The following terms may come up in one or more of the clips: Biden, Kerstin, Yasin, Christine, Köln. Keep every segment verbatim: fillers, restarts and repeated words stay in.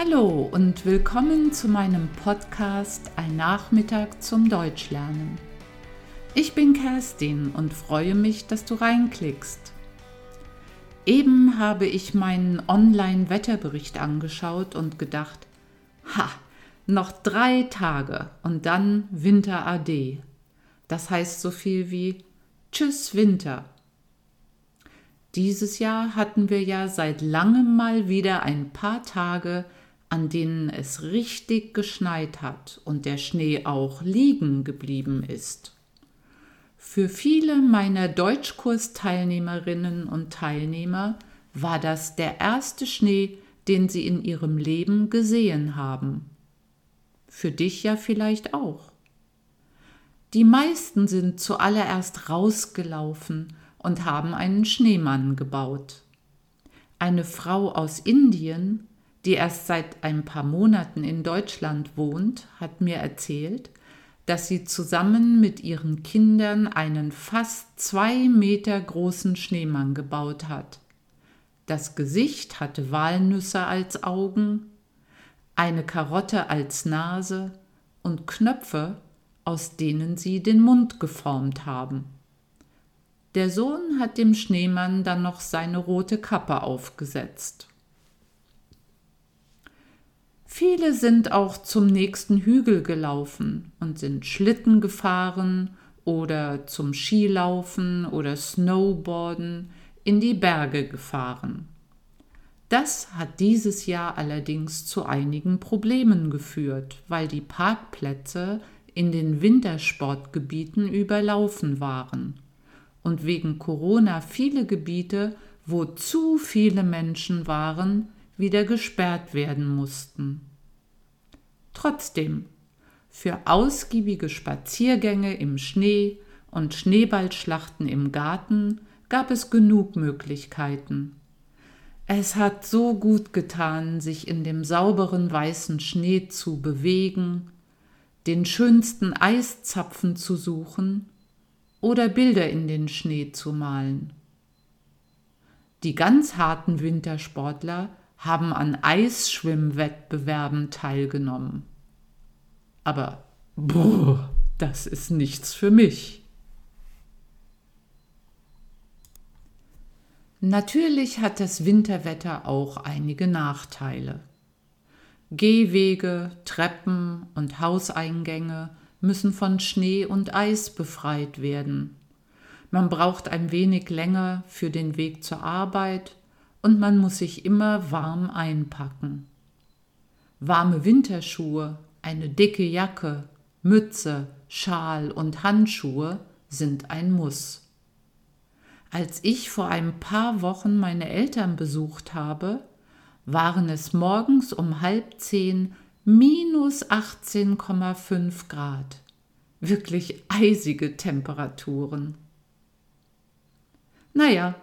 Hallo und willkommen zu meinem Podcast Ein Nachmittag zum Deutschlernen. Ich bin Kerstin und freue mich, dass du reinklickst. Eben habe ich meinen Online-Wetterbericht angeschaut und gedacht, ha, noch drei Tage und dann Winter A D. Das heißt so viel wie Tschüss Winter. Dieses Jahr hatten wir ja seit langem mal wieder ein paar Tage, an denen es richtig geschneit hat und der Schnee auch liegen geblieben ist. Für viele meiner Deutschkursteilnehmerinnen und Teilnehmer war das der erste Schnee, den sie in ihrem Leben gesehen haben. Für dich ja vielleicht auch. Die meisten sind zuallererst rausgelaufen und haben einen Schneemann gebaut. Eine Frau aus Indien, die erst seit ein paar Monaten in Deutschland wohnt, hat mir erzählt, dass sie zusammen mit ihren Kindern einen fast zwei Meter großen Schneemann gebaut hat. Das Gesicht hatte Walnüsse als Augen, eine Karotte als Nase und Knöpfe, aus denen sie den Mund geformt haben. Der Sohn hat dem Schneemann dann noch seine rote Kappe aufgesetzt. Viele sind auch zum nächsten Hügel gelaufen und sind Schlitten gefahren oder zum Skilaufen oder Snowboarden in die Berge gefahren. Das hat dieses Jahr allerdings zu einigen Problemen geführt, weil die Parkplätze in den Wintersportgebieten überlaufen waren und wegen Corona viele Gebiete, wo zu viele Menschen waren, wieder gesperrt werden mussten. Trotzdem, für ausgiebige Spaziergänge im Schnee und Schneeballschlachten im Garten gab es genug Möglichkeiten. Es hat so gut getan, sich in dem sauberen weißen Schnee zu bewegen, den schönsten Eiszapfen zu suchen oder Bilder in den Schnee zu malen. Die ganz harten Wintersportler haben an Eisschwimmwettbewerben teilgenommen. Aber, boah, das ist nichts für mich. Natürlich hat das Winterwetter auch einige Nachteile. Gehwege, Treppen und Hauseingänge müssen von Schnee und Eis befreit werden. Man braucht ein wenig länger für den Weg zur Arbeit und man muss sich immer warm einpacken. Warme Winterschuhe, eine dicke Jacke, Mütze, Schal und Handschuhe sind ein Muss. Als ich vor ein paar Wochen meine Eltern besucht habe, waren es morgens um halb zehn minus achtzehn Komma fünf Grad. Wirklich eisige Temperaturen. Naja,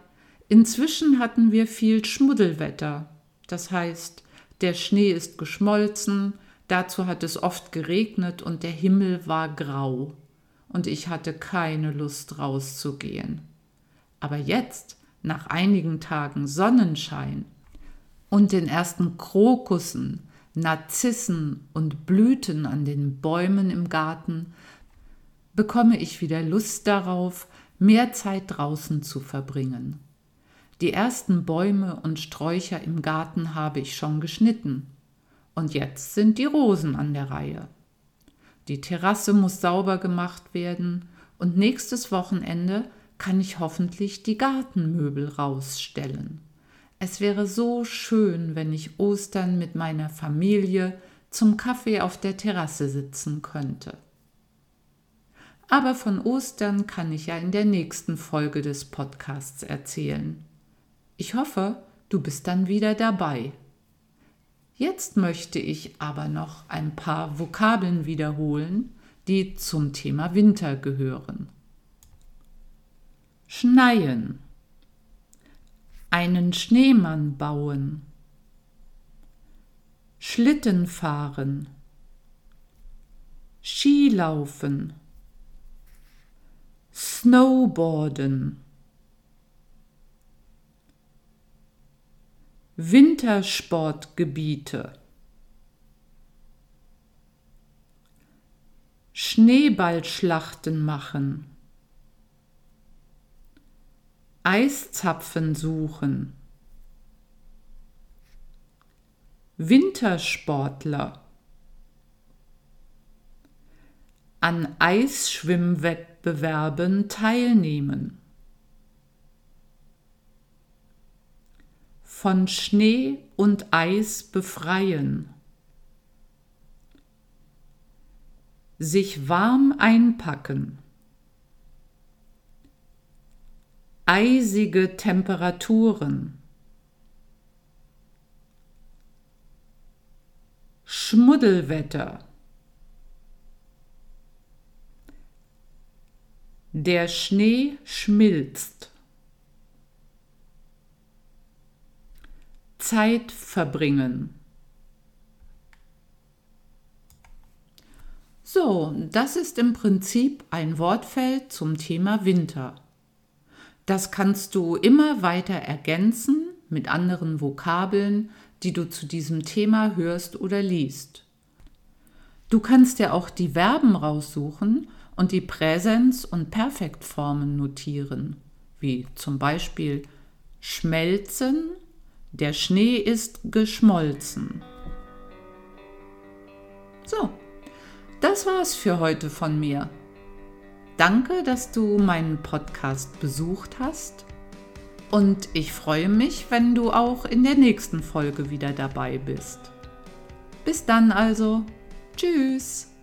inzwischen hatten wir viel Schmuddelwetter. Das heißt, der Schnee ist geschmolzen, dazu hat es oft geregnet und der Himmel war grau. Und ich hatte keine Lust rauszugehen. Aber jetzt, nach einigen Tagen Sonnenschein und den ersten Krokussen, Narzissen und Blüten an den Bäumen im Garten, bekomme ich wieder Lust darauf, mehr Zeit draußen zu verbringen. Die ersten Bäume und Sträucher im Garten habe ich schon geschnitten. Und jetzt sind die Rosen an der Reihe. Die Terrasse muss sauber gemacht werden und nächstes Wochenende kann ich hoffentlich die Gartenmöbel rausstellen. Es wäre so schön, wenn ich Ostern mit meiner Familie zum Kaffee auf der Terrasse sitzen könnte. Aber von Ostern kann ich ja in der nächsten Folge des Podcasts erzählen. Ich hoffe, du bist dann wieder dabei. Jetzt möchte ich aber noch ein paar Vokabeln wiederholen, die zum Thema Winter gehören. Schneien, einen Schneemann bauen, Schlitten fahren, Skilaufen, Snowboarden, Wintersportgebiete. Schneeballschlachten machen, Eiszapfen suchen, Wintersportler, an Eisschwimmwettbewerben teilnehmen, von Schnee und Eis befreien, sich warm einpacken, eisige Temperaturen, Schmuddelwetter, der Schnee schmilzt, Zeit verbringen. So, das ist im Prinzip ein Wortfeld zum Thema Winter. Das kannst du immer weiter ergänzen mit anderen Vokabeln, die du zu diesem Thema hörst oder liest. Du kannst dir auch die Verben raussuchen und die Präsens- und Perfektformen notieren, wie zum Beispiel schmelzen, der Schnee ist geschmolzen. So. Das war's für heute von mir. Danke, dass du meinen Podcast besucht hast und ich freue mich, wenn du auch in der nächsten Folge wieder dabei bist. Bis dann also. Tschüss.